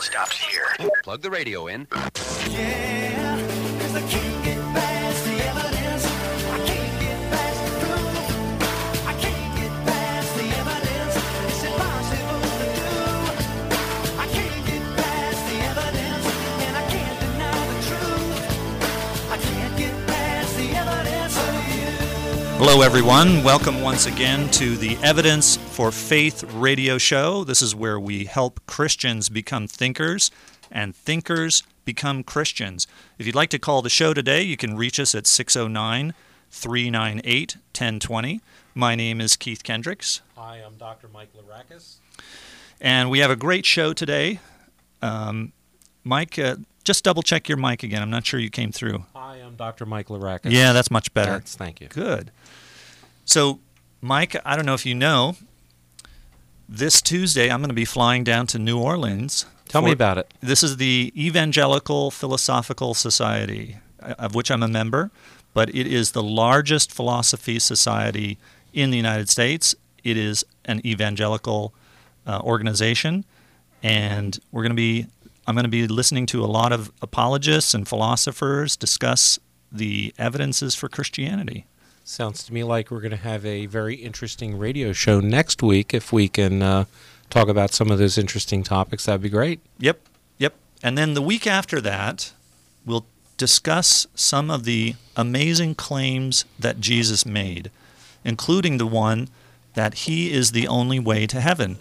it stops here. Plug the radio in. Yeah, because I can't get past the evidence. I can't get past the proof. I can't get past the evidence. It's impossible to do. I can't get past the evidence, and I can't deny the truth. I can't get past the evidence of you. Hello, everyone. Welcome once again to the Evidence for Faith radio show. This is where we help Christians become thinkers and thinkers become Christians. If you'd like to call the show today, you can reach us at 609-398-1020. My name is Keith Kendricks. Hi, I'm Dr. Mike Larrakis. And we have a great show today. Mike, just double-check your mic again. I'm not sure you came through. Hi, I'm Dr. Mike Larrakis. Yeah, that's much better. That's, thank you. Good. So, Mike, I don't know if you know, this Tuesday, I'm going to be flying down to New Orleans. Tell me about it. This is the Evangelical Philosophical Society, of which I'm a member, but it is the largest philosophy society in the United States. It is an evangelical organization, and I'm going to be listening to a lot of apologists and philosophers discuss the evidences for Christianity. Sounds to me like we're going to have a very interesting radio show next week. If we can talk about some of those interesting topics, that'd be great. Yep. And then the week after that, we'll discuss some of the amazing claims that Jesus made, including the one that he is the only way to heaven.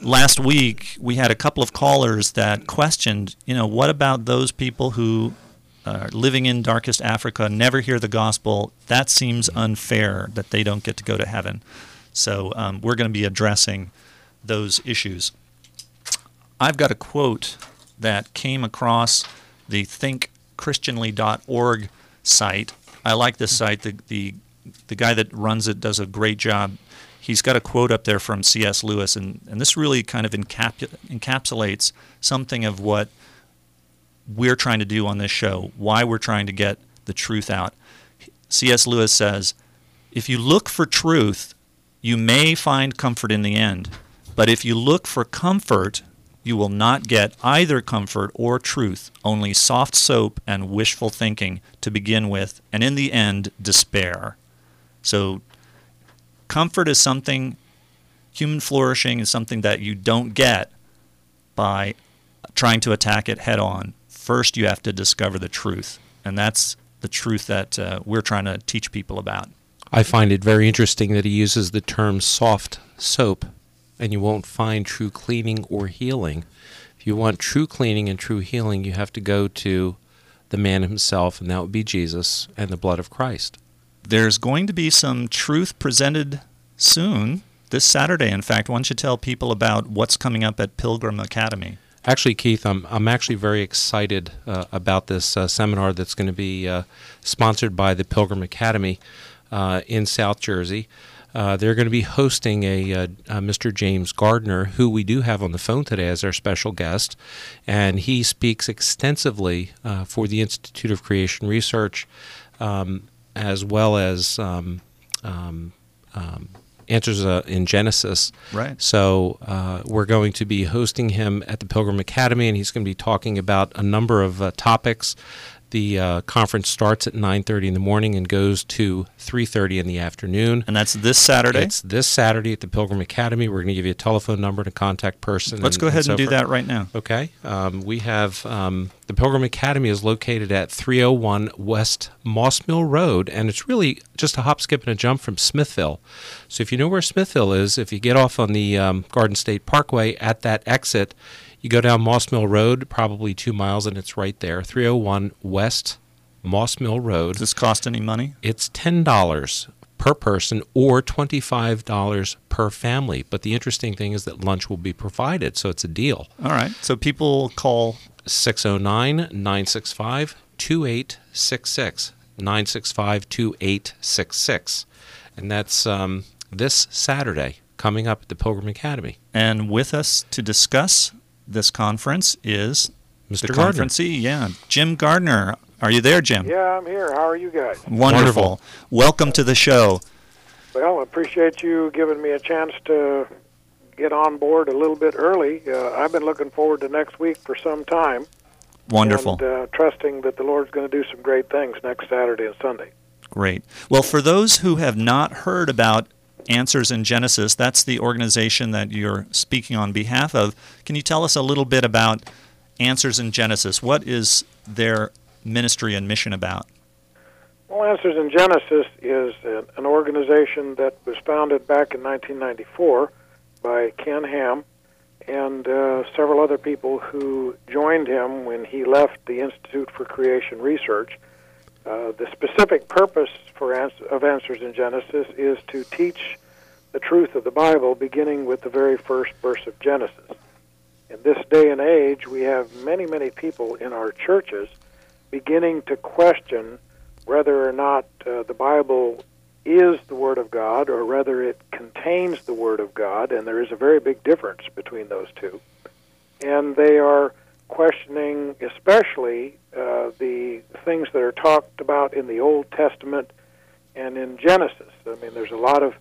Last week, we had a couple of callers that questioned, what about those people who living in darkest Africa, never hear the gospel? That seems unfair that they don't get to go to heaven. So we're going to be addressing those issues. I've got a quote that came across the ThinkChristianly.org site. I like this site. The guy that runs it does a great job. He's got a quote up there from C.S. Lewis, and this really kind of encapsulates something of what we're trying to do on this show, why we're trying to get the truth out. C.S. Lewis says, "If you look for truth, you may find comfort in the end. But if you look for comfort, you will not get either comfort or truth, only soft soap and wishful thinking to begin with, and in the end, despair." So comfort is something, human flourishing is something that you don't get by trying to attack it head on. First, you have to discover the truth, and that's the truth that we're trying to teach people about. I find it very interesting that he uses the term soft soap, and you won't find true cleaning or healing. If you want true cleaning and true healing, you have to go to the man himself, and that would be Jesus and the blood of Christ. There's going to be some truth presented soon, this Saturday. In fact, why don't you tell people about what's coming up at Pilgrim Academy? Actually, Keith, I'm actually very excited about this seminar that's going to be sponsored by the Pilgrim Academy in South Jersey. They're going to be hosting a Mr. James Gardner, who we do have on the phone today as our special guest, and he speaks extensively for the Institute of Creation Research, as well as Answers in Genesis. Right. So we're going to be hosting him at the Pilgrim Academy, and he's going to be talking about a number of topics. The conference starts at 9:30 in the morning and goes to 3:30 in the afternoon. And that's this Saturday? It's this Saturday at the Pilgrim Academy. We're going to give you a telephone number and a contact person. Let's go ahead and do that right now. Okay. We have the Pilgrim Academy is located at 301 West Moss Mill Road, and it's really just a hop, skip, and a jump from Smithville. So if you know where Smithville is, if you get off on the Garden State Parkway at that exit, you go down Moss Mill Road, probably 2 miles, and it's right there, 301 West Moss Mill Road. Does this cost any money? It's $10 per person or $25 per family. But the interesting thing is that lunch will be provided, so it's a deal. All right. So people call 609-965-2866, 965-2866. And that's this Saturday coming up at the Pilgrim Academy. And with us to discuss this conference is Mr. Gardner. Jim Gardner. Are you there, Jim? Yeah, I'm here. How are you guys? Wonderful. Welcome to the show. Well, I appreciate you giving me a chance to get on board a little bit early. I've been looking forward to next week for some time. Wonderful. And trusting that the Lord's going to do some great things next Saturday and Sunday. Great. Well, for those who have not heard about Answers in Genesis, that's the organization that you're speaking on behalf of. Can you tell us a little bit about Answers in Genesis? What is their ministry and mission about? Well, Answers in Genesis is an organization that was founded back in 1994 by Ken Ham and several other people who joined him when he left the Institute for Creation Research. The specific purpose of Answers in Genesis is to teach the truth of the Bible, beginning with the very first verse of Genesis. In this day and age, we have many, many people in our churches beginning to question whether or not the Bible is the Word of God, or whether it contains the Word of God, and there is a very big difference between those two. And they are questioning especially the things that are talked about in the Old Testament and in Genesis. I mean, there's a lot of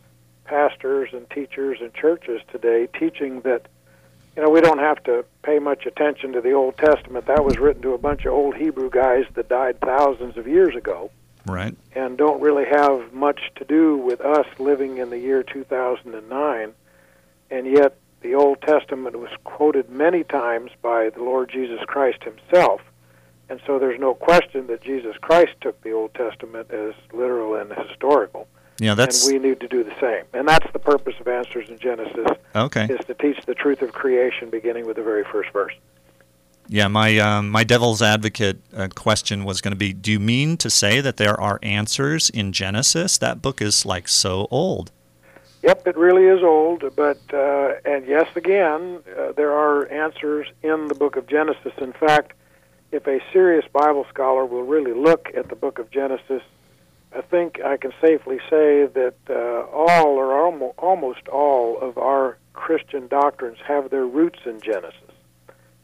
pastors and teachers and churches today teaching that, you know, we don't have to pay much attention to the Old Testament. That was written to a bunch of old Hebrew guys that died thousands of years ago. Right. And don't really have much to do with us living in the year 2009, and yet the Old Testament was quoted many times by the Lord Jesus Christ himself, and so there's no question that Jesus Christ took the Old Testament as literal and historical. Yeah, and we need to do the same. And that's the purpose of Answers in Genesis, is to teach the truth of creation beginning with the very first verse. Yeah, my devil's advocate question was going to be, do you mean to say that there are answers in Genesis? That book is, like, so old. Yep, it really is old, but, and yes, again, there are answers in the book of Genesis. In fact, if a serious Bible scholar will really look at the book of Genesis, I think I can safely say that all or almost all of our Christian doctrines have their roots in Genesis.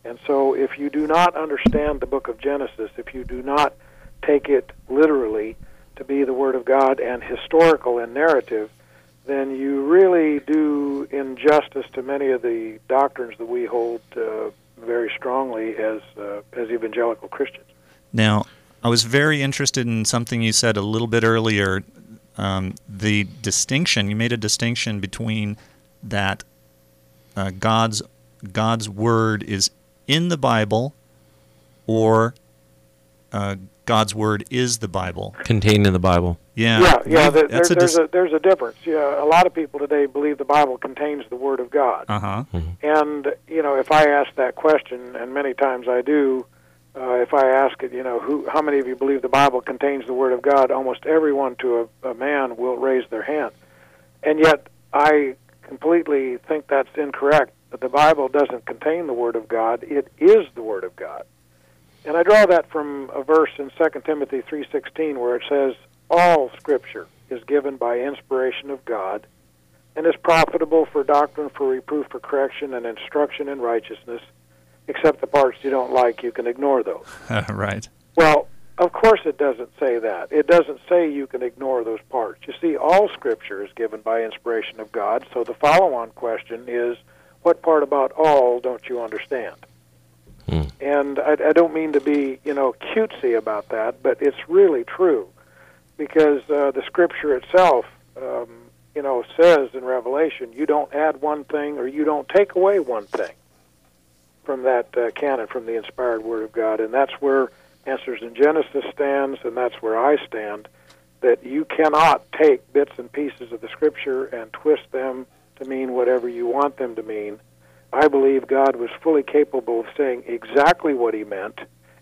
And so if you do not understand the book of Genesis, if you do not take it literally to be the Word of God and historical and narrative, then you really do injustice to many of the doctrines that we hold very strongly as evangelical Christians. Now, I was very interested in something you said a little bit earlier, the distinction. You made a distinction between that God's Word is in the Bible, or God's Word is the Bible. Contained in the Bible. Yeah. There's a difference. Yeah, a lot of people today believe the Bible contains the Word of God. Uh-huh. Mm-hmm. And, you know, if I ask that question, and many times I do, if I ask it, you know, how many of you believe the Bible contains the Word of God, almost everyone to a man will raise their hand. And yet I completely think that's incorrect, that the Bible doesn't contain the Word of God. It is the Word of God. And I draw that from a verse in 2 Timothy 3:16 where it says, "All Scripture is given by inspiration of God and is profitable for doctrine, for reproof, for correction, and instruction in righteousness. Except the parts you don't like, you can ignore those." Right. Well, of course it doesn't say that. It doesn't say you can ignore those parts. You see, all Scripture is given by inspiration of God, so the follow-on question is, what part about all don't you understand? Hmm. And I don't mean to be, you know, cutesy about that, but it's really true, because the Scripture itself, you know, says in Revelation, you don't add one thing or you don't take away one thing from that canon, from the inspired Word of God. And that's where Answers in Genesis stands, and that's where I stand, that you cannot take bits and pieces of the Scripture and twist them to mean whatever you want them to mean. I believe God was fully capable of saying exactly what he meant,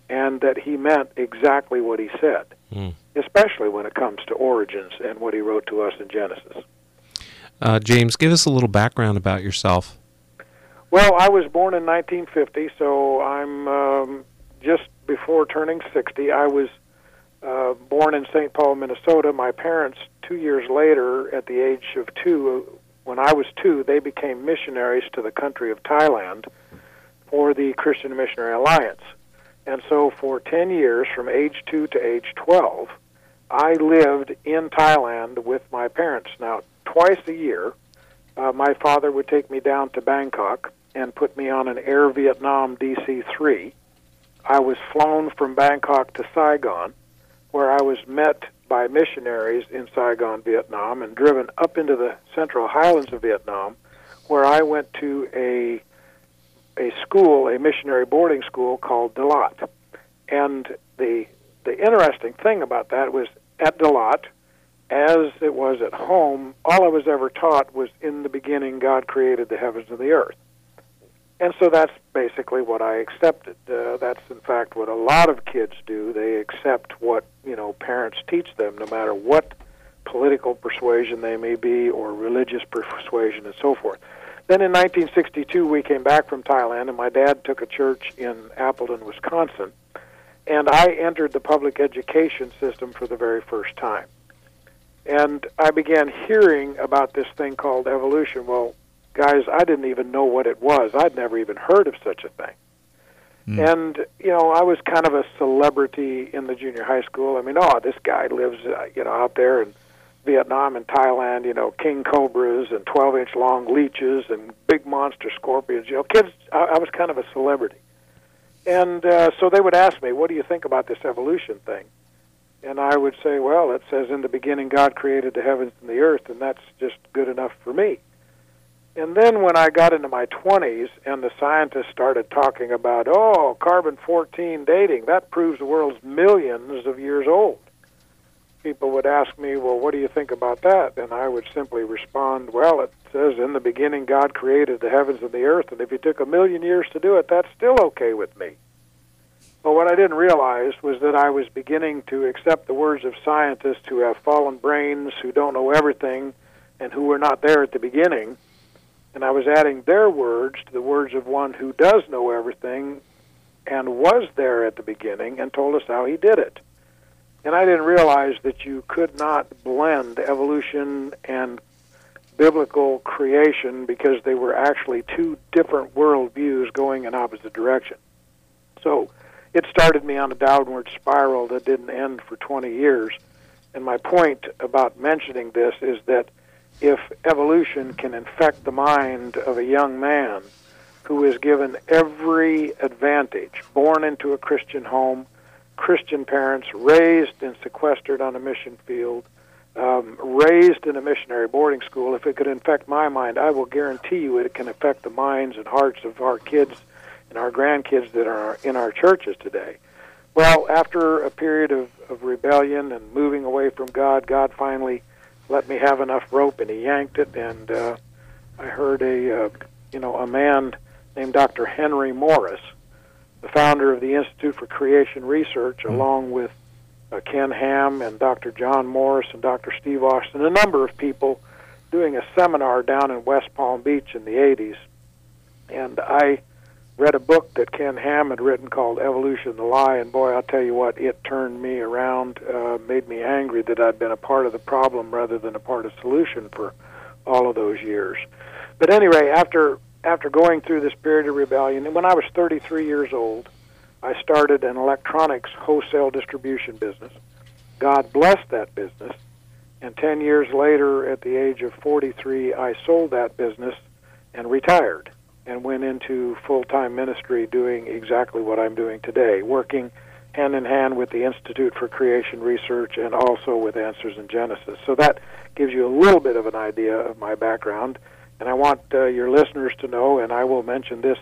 and that he meant exactly what he said, especially when it comes to origins and what he wrote to us in Genesis. James, give us a little background about yourself. Well, I was born in 1950, so I'm just before turning 60. I was born in St. Paul, Minnesota. My parents, 2 years later, at the age of two, when I was two, they became missionaries to the country of Thailand for the Christian Missionary Alliance. And so for 10 years, from age 2 to age 12, I lived in Thailand with my parents. Now, twice a year, my father would take me down to Bangkok and put me on an Air Vietnam DC-3. I was flown from Bangkok to Saigon, where I was met by missionaries in Saigon, Vietnam, and driven up into the central highlands of Vietnam, where I went to a school, a missionary boarding school called Dalat. And the interesting thing about that was at Dalat, as it was at home, all I was ever taught was, in the beginning, God created the heavens and the earth. And so that's basically what I accepted. That's, in fact, what a lot of kids do. They accept what, you know, parents teach them, no matter what political persuasion they may be or religious persuasion and so forth. Then in 1962, we came back from Thailand, and my dad took a church in Appleton, Wisconsin, and I entered the public education system for the very first time. And I began hearing about this thing called evolution. Well, guys, I didn't even know what it was. I'd never even heard of such a thing. Mm. And, you know, I was kind of a celebrity in the junior high school. I mean, oh, this guy lives, you know, out there in Vietnam and Thailand, you know, king cobras and 12-inch long leeches and big monster scorpions. You know, kids, I was kind of a celebrity. And so they would ask me, what do you think about this evolution thing? And I would say, well, it says in the beginning God created the heavens and the earth, and that's just good enough for me. And then when I got into my 20s and the scientists started talking about, oh, carbon-14 dating, that proves the world's millions of years old, people would ask me, well, what do you think about that? And I would simply respond, well, it says in the beginning God created the heavens and the earth, and if it took 1 million years to do it, that's still okay with me. But what I didn't realize was that I was beginning to accept the words of scientists who have fallen brains, who don't know everything, and who were not there at the beginning. And I was adding their words to the words of one who does know everything and was there at the beginning and told us how he did it. And I didn't realize that you could not blend evolution and biblical creation because they were actually two different worldviews going in opposite directions. So it started me on a downward spiral that didn't end for 20 years. And my point about mentioning this is that if evolution can infect the mind of a young man who is given every advantage, born into a Christian home, Christian parents, raised and sequestered on a mission field, raised in a missionary boarding school, if it could infect my mind, I will guarantee you it can affect the minds and hearts of our kids, our grandkids that are in our churches today. Well, after a period of rebellion and moving away from God, God finally let me have enough rope, and he yanked it. And I heard a man named Dr. Henry Morris, the founder of the Institute for Creation Research, along with Ken Ham and Dr. John Morris and Dr. Steve Austin, a number of people, doing a seminar down in West Palm Beach in the 80s, and I read a book that Ken Ham had written called Evolution, the Lie, and boy, I'll tell you what, it turned me around, made me angry that I'd been a part of the problem rather than a part of the solution for all of those years. But anyway, after going through this period of rebellion, and when I was 33 years old, I started an electronics wholesale distribution business. God blessed that business, and 10 years later, at the age of 43, I sold that business and retired, and went into full-time ministry doing exactly what I'm doing today, working hand-in-hand with the Institute for Creation Research and also with Answers in Genesis. So that gives you a little bit of an idea of my background, and I want your listeners to know, and I will mention this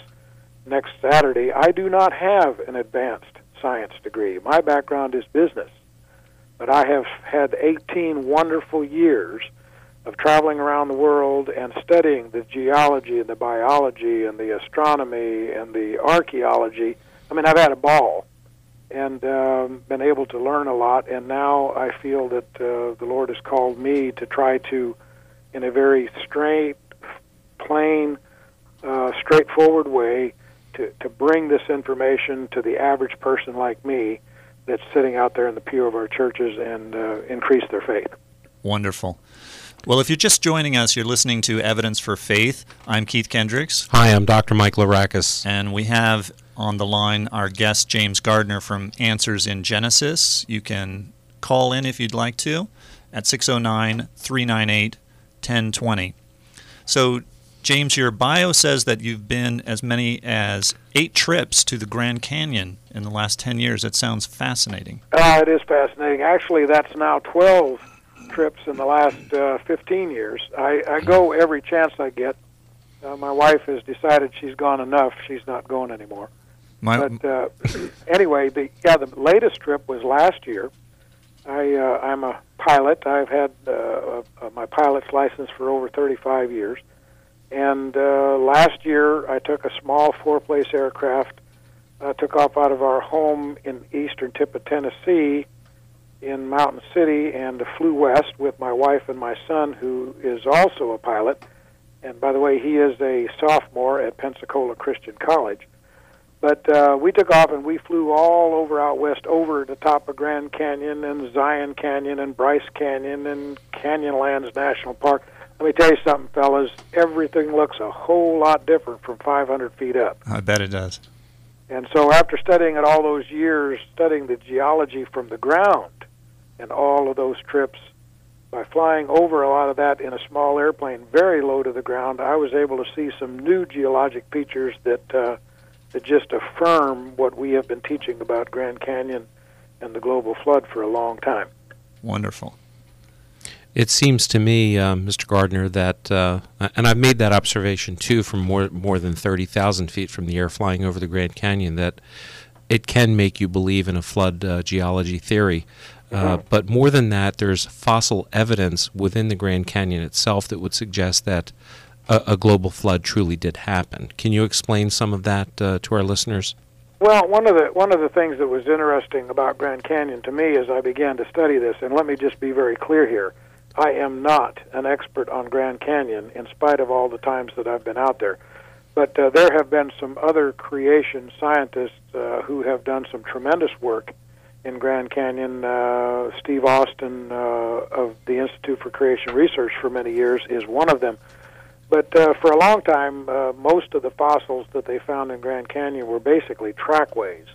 next Saturday, I do not have an advanced science degree. My background is business, but I have had 18 wonderful years of traveling around the world and studying the geology and the biology and the astronomy and the archaeology. I mean, I've had a ball and been able to learn a lot, and now I feel that the Lord has called me to try to, in a very straight, plain, straightforward way, to bring this information to the average person like me that's sitting out there in the pew of our churches and increase their faith. Wonderful. Well, if you're just joining us, you're listening to Evidence for Faith. I'm Keith Kendricks. Hi, I'm Dr. Mike Larrakis. And we have on the line our guest, James Gardner from Answers in Genesis. You can call in if you'd like to at 609-398-1020. So, James, your bio says that you've been as many as 8 trips to the Grand Canyon in the last 10 years. That sounds fascinating. It is fascinating. Actually, that's now 12 trips in the last 15 years. I go every chance I get. My wife has decided she's gone enough. She's not going anymore. But anyway, the latest trip was last year. I'm a pilot. I've had my pilot's license for over 35 years. And last year, I took a small 4-place aircraft, took off out of our home in eastern tip of Tennessee in Mountain City, and flew west with my wife and my son, who is also a pilot. And by the way, he is a sophomore at Pensacola Christian College. But we took off and we flew all over out west, over the top of Grand Canyon and Zion Canyon and Bryce Canyon and Canyonlands National Park. Let me tell you something, fellas. Everything looks a whole lot different from 500 feet up. I bet it does. And so after studying it all those years, studying the geology from the ground and all of those trips, by flying over a lot of that in a small airplane, very low to the ground, I was able to see some new geologic features that just affirm what we have been teaching about Grand Canyon and the global flood for a long time. Wonderful. It seems to me, Mr. Gardner, that, and I've made that observation too from more than 30,000 feet from the air flying over the Grand Canyon, that it can make you believe in a flood geology theory. But more than that, there's fossil evidence within the Grand Canyon itself that would suggest that a global flood truly did happen. Can you explain some of that to our listeners? Well, one of the things that was interesting about Grand Canyon to me as I began to study this, and let me just be very clear here, I am not an expert on Grand Canyon in spite of all the times that I've been out there. But there have been some other creation scientists who have done some tremendous work in Grand Canyon. Steve Austin of the Institute for Creation Research for many years is one of them. But for a long time, most of the fossils that they found in Grand Canyon were basically trackways,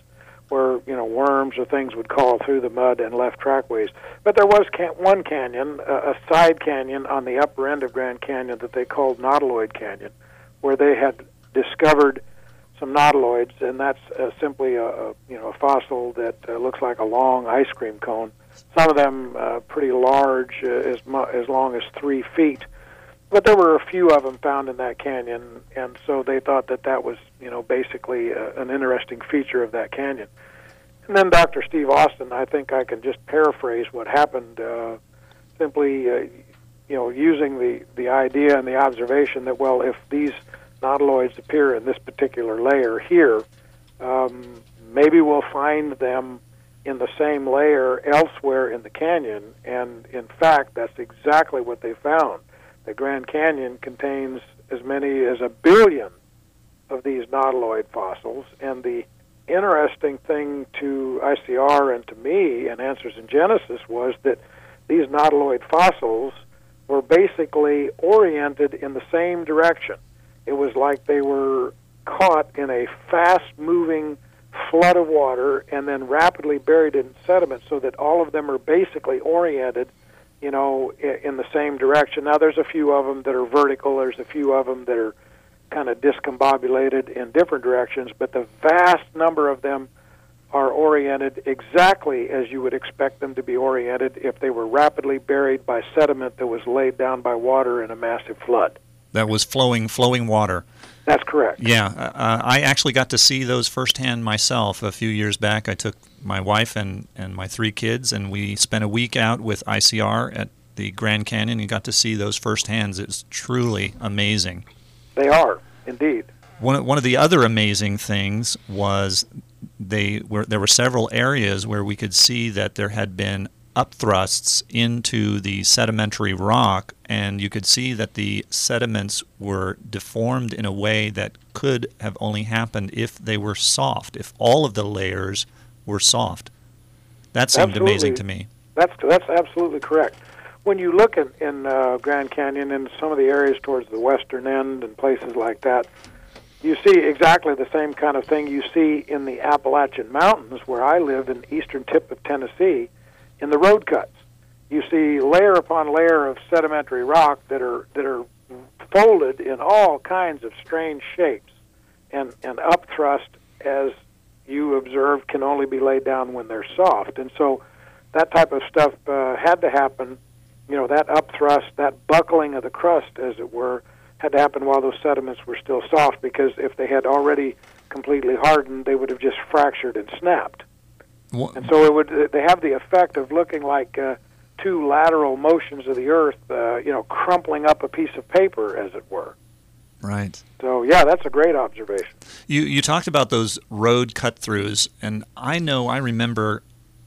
where worms or things would crawl through the mud and left trackways. But there was one canyon, a side canyon on the upper end of Grand Canyon that they called Nautiloid Canyon, where they had discovered some nautiloids, and that's simply a fossil that looks like a long ice cream cone. Some of them pretty large, as long as 3 feet. But there were a few of them found in that canyon, and so they thought that was, basically an interesting feature of that canyon. And then Dr. Steve Austin, I think I can just paraphrase what happened, simply, using the idea and the observation that, well, if these nautiloids appear in this particular layer here, maybe we'll find them in the same layer elsewhere in the canyon. And in fact, that's exactly what they found. The Grand Canyon contains as many as 1 billion of these nautiloid fossils, and the interesting thing to ICR and to me and Answers in Genesis was that these nautiloid fossils were basically oriented in the same direction. It was like they were caught in a fast-moving flood of water and then rapidly buried in sediment, so that all of them are basically oriented, in the same direction. Now, there's a few of them that are vertical. There's a few of them that are kind of discombobulated in different directions, but the vast number of them are oriented exactly as you would expect them to be oriented if they were rapidly buried by sediment that was laid down by water in a massive flood. That was flowing water. That's correct. Yeah, I actually got to see those firsthand myself a few years back. I took my wife and my 3 kids, and we spent a week out with ICR at the Grand Canyon and got to see those firsthand. It's truly amazing. They are, indeed. One of the other amazing things was there were several areas where we could see that there had been upthrusts into the sedimentary rock, and you could see that the sediments were deformed in a way that could have only happened if they were soft, if all of the layers were soft. That seemed amazing to me. That's absolutely correct. When you look in Grand Canyon and some of the areas towards the western end and places like that, you see exactly the same kind of thing you see in the Appalachian Mountains where I live in the eastern tip of Tennessee. In the road cuts, you see layer upon layer of sedimentary rock that are folded in all kinds of strange shapes and upthrust, as you observe, can only be laid down when they're soft. And so that type of stuff had to happen, you know, that upthrust, that buckling of the crust, as it were, had to happen while those sediments were still soft, because if they had already completely hardened, they would have just fractured and snapped. What? And so it would, they have the effect of looking like two lateral motions of the earth, you know, crumpling up a piece of paper, as it were. Right. So, yeah, that's a great observation. You talked about those road cut-throughs, and I remember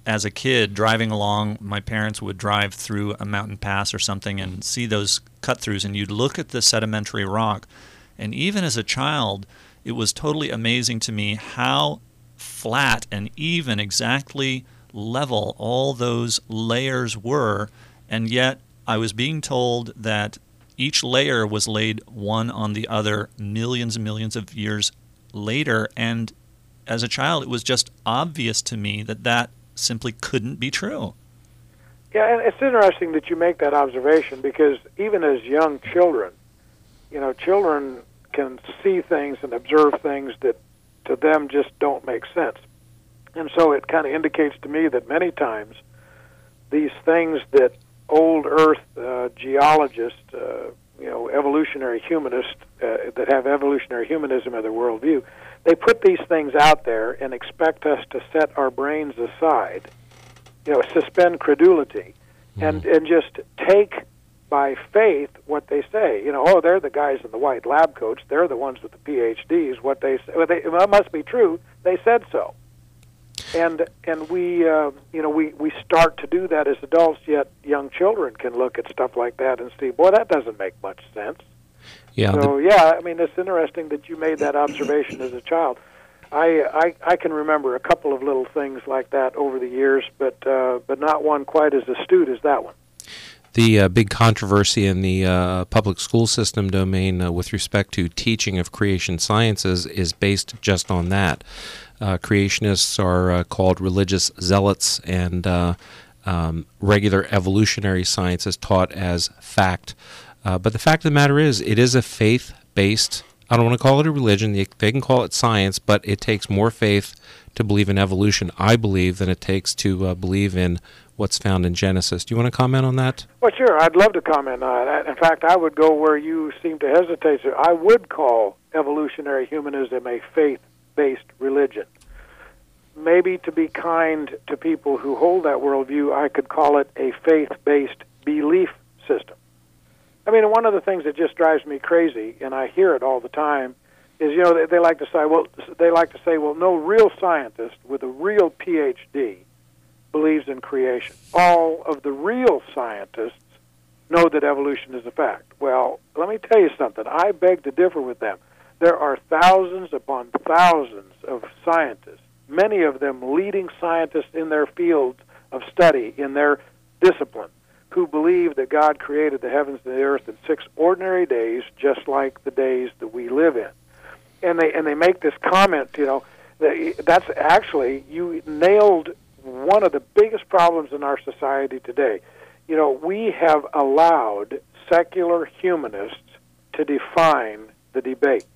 as a kid driving along, my parents would drive through a mountain pass or something and see those cut-throughs, and you'd look at the sedimentary rock, and even as a child, it was totally amazing to me how flat and even, exactly level all those layers were, and yet I was being told that each layer was laid one on the other millions and millions of years later, and as a child it was just obvious to me that that simply couldn't be true. Yeah, and it's interesting that you make that observation, because even as young children, you know, children can see things and observe things that to them just don't make sense. And so it kind of indicates to me that many times these things that old Earth geologists, you know, evolutionary humanists that have evolutionary humanism as their worldview, they put these things out there and expect us to set our brains aside, you know, suspend credulity, and just take by faith what they say. You know, oh, they're the guys in the white lab coats. They're the ones with the PhDs. What they say, well, it must be true. They said so. And we, you know, we start to do that as adults, yet young children can look at stuff like that and see, boy, that doesn't make much sense. Yeah. So, yeah, I mean, it's interesting that you made that observation as a child. I can remember a couple of little things like that over the years, but not one quite as astute as that one. The big controversy in the public school system domain with respect to teaching of creation sciences is based just on that. Creationists are called religious zealots, and regular evolutionary science is taught as fact. But the fact of the matter is, it is a faith-based, I don't want to call it a religion, they can call it science, but it takes more faith to believe in evolution, I believe, than it takes to believe in what's found in Genesis. Do you want to comment on that? Well, sure. I'd love to comment on it. In fact, I would go where you seem to hesitate. I would call evolutionary humanism a faith-based religion. Maybe to be kind to people who hold that worldview, I could call it a faith-based belief system. I mean, one of the things that just drives me crazy, and I hear it all the time, is, you know, they like to say, well, no real scientist with a real Ph.D. believes in creation. All of the real scientists know that evolution is a fact. Well, let me tell you something. I beg to differ with them. There are thousands upon thousands of scientists, many of them leading scientists in their fields of study, in their discipline, who believe that God created the heavens and the earth in 6 ordinary days, just like the days that we live in. And they make this comment, you know, that's actually, you nailed one of the biggest problems in our society today. You know, we have allowed secular humanists to define the debate.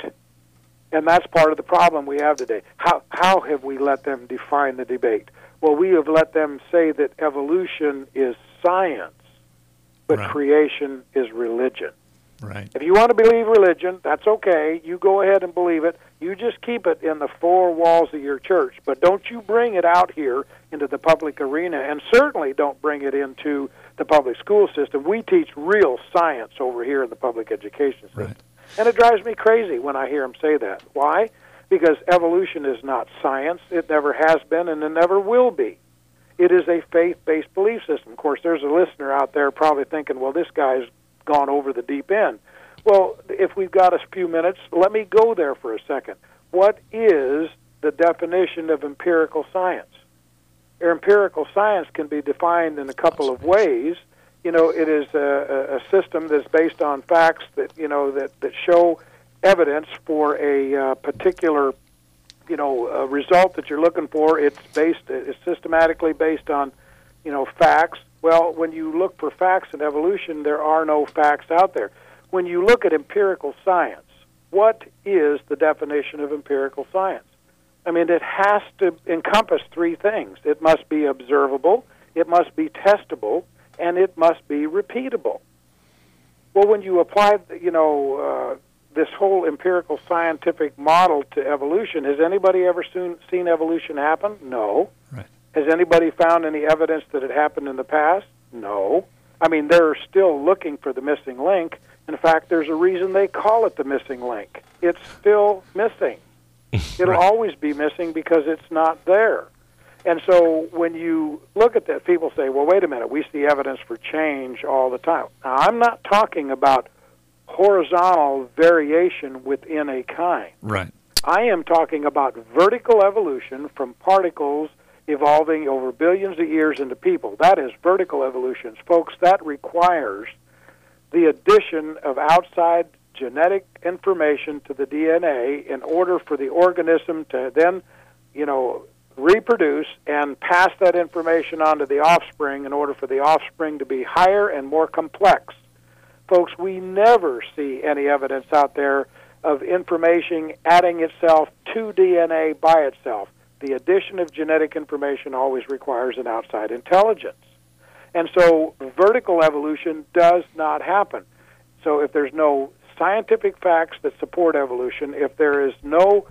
And that's part of the problem we have today. How have we let them define the debate? Well, we have let them say that evolution is science, but right, creation is religion. Right. If you want to believe religion, that's okay. You go ahead and believe it. You just keep it in the 4 walls of your church. But don't you bring it out here into the public arena, and certainly don't bring it into the public school system. We teach real science over here in the public education system. Right. And it drives me crazy when I hear them say that. Why? Because evolution is not science. It never has been, and it never will be. It is a faith-based belief system. Of course, there's a listener out there probably thinking, well, this guy's gone over the deep end. Well, if we've got a few minutes, let me go there for a second. What is the definition of empirical science? Empirical science can be defined in a couple of ways. You know, it is a system that's based on facts that, you know, that show evidence for a particular, you know, a result that you're looking for. It's systematically based on, you know, facts. Well, when you look for facts in evolution, there are no facts out there. when you look at empirical science, what is the definition of empirical science? I mean, it has to encompass three things. It must be observable, it must be testable, and it must be repeatable. Well, when you apply, this whole empirical scientific model to evolution, has anybody ever seen evolution happen? No. Right. Has anybody found any evidence that it happened in the past? No. I mean, they're still looking for the missing link. In fact, there's a reason they call it the missing link. It's still missing. It'll right. always be missing because it's not there. And so when you look at that, people say, well, wait a minute, we see evidence for change all the time. Now, I'm not talking about horizontal variation within a kind. Right. I am talking about vertical evolution from particles evolving over billions of years into people. That is vertical evolution. Folks, that requires the addition of outside genetic information to the DNA in order for the organism to then, reproduce and pass that information on to the offspring in order for the offspring to be higher and more complex. Folks, we never see any evidence out there of information adding itself to DNA by itself. The addition of genetic information always requires an outside intelligence. And so vertical evolution does not happen. So if there's no scientific facts that support evolution, if there is no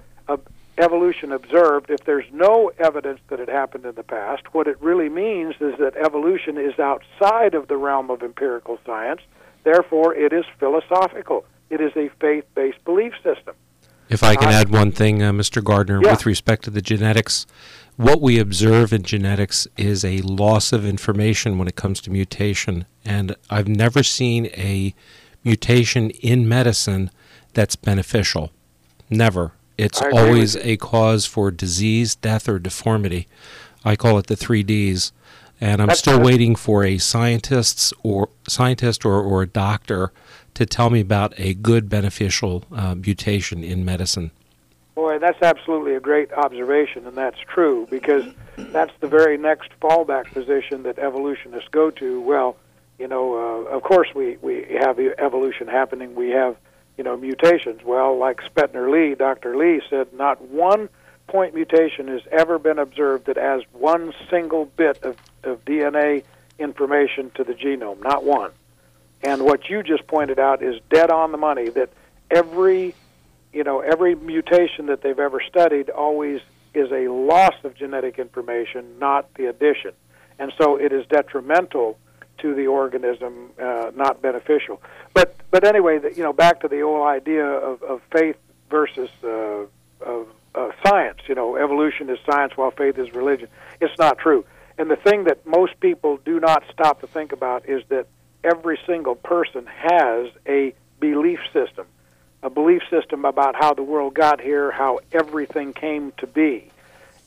evolution observed, if there's no evidence that it happened in the past, what it really means is that evolution is outside of the realm of empirical science. Therefore, it is philosophical. It is a faith-based belief system. If I can add one thing, Mr. Gardner, yeah. with respect to the genetics, what we observe in genetics is a loss of information when it comes to mutation. And I've never seen a mutation in medicine that's beneficial. Never. It's always a cause for disease, death, or deformity. I call it the 3Ds. And I'm still waiting for a scientist or a doctor to tell me about a good beneficial mutation in medicine. Boy, that's absolutely a great observation, and that's true, because that's the very next fallback position that evolutionists go to. Well, of course we have evolution happening. We have, mutations. Well, like Spetner-Lee, Dr. Lee said, not one point mutation has ever been observed that adds one single bit of DNA information to the genome, not one. And what you just pointed out is dead on the money, that every mutation that they've ever studied always is a loss of genetic information, not the addition. And so it is detrimental to the organism, not beneficial. But anyway, back to the old idea of faith versus of science. Evolution is science while faith is religion. It's not true. And the thing that most people do not stop to think about is that every single person has a belief system about how the world got here, how everything came to be.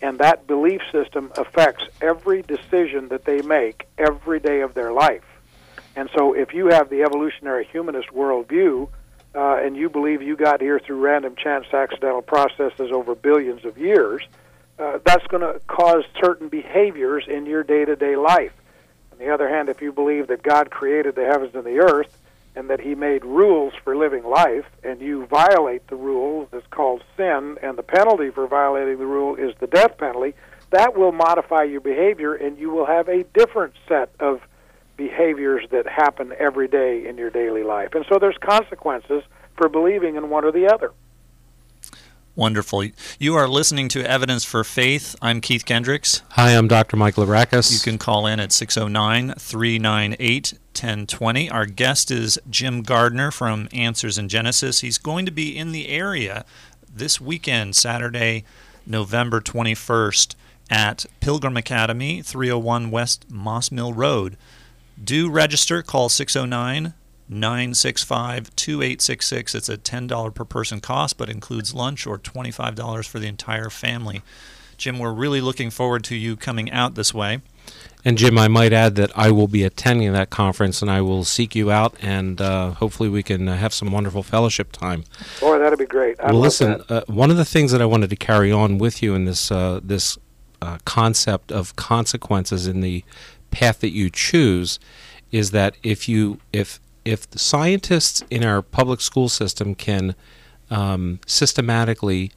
And that belief system affects every decision that they make every day of their life. And so if you have the evolutionary humanist worldview, and you believe you got here through random chance accidental processes over billions of years, that's going to cause certain behaviors in your day-to-day life. On the other hand, if you believe that God created the heavens and the earth and that he made rules for living life, and you violate the rules, that's called sin, and the penalty for violating the rule is the death penalty, that will modify your behavior, and you will have a different set of behaviors that happen every day in your daily life. And so there's consequences for believing in one or the other. Wonderful. You are listening to Evidence for Faith. I'm Keith Kendricks. Hi, I'm Dr. Mike Larrakis. You can call in at 609-398-1020. Our guest is Jim Gardner from Answers in Genesis. He's going to be in the area this weekend, Saturday, November 21st, at Pilgrim Academy, 301 West Moss Mill Road. Do register. Call 609-965-2866. It's a $10 per person cost, but includes lunch, or $25 for the entire family. Jim, we're really looking forward to you coming out this way. And Jim, I might add that I will be attending that conference, and I will seek you out, and hopefully we can have some wonderful fellowship time. Boy, that'd be great. Well, listen, one of the things that I wanted to carry on with you in this concept of consequences in the path that you choose is that if if the scientists in our public school system can systematically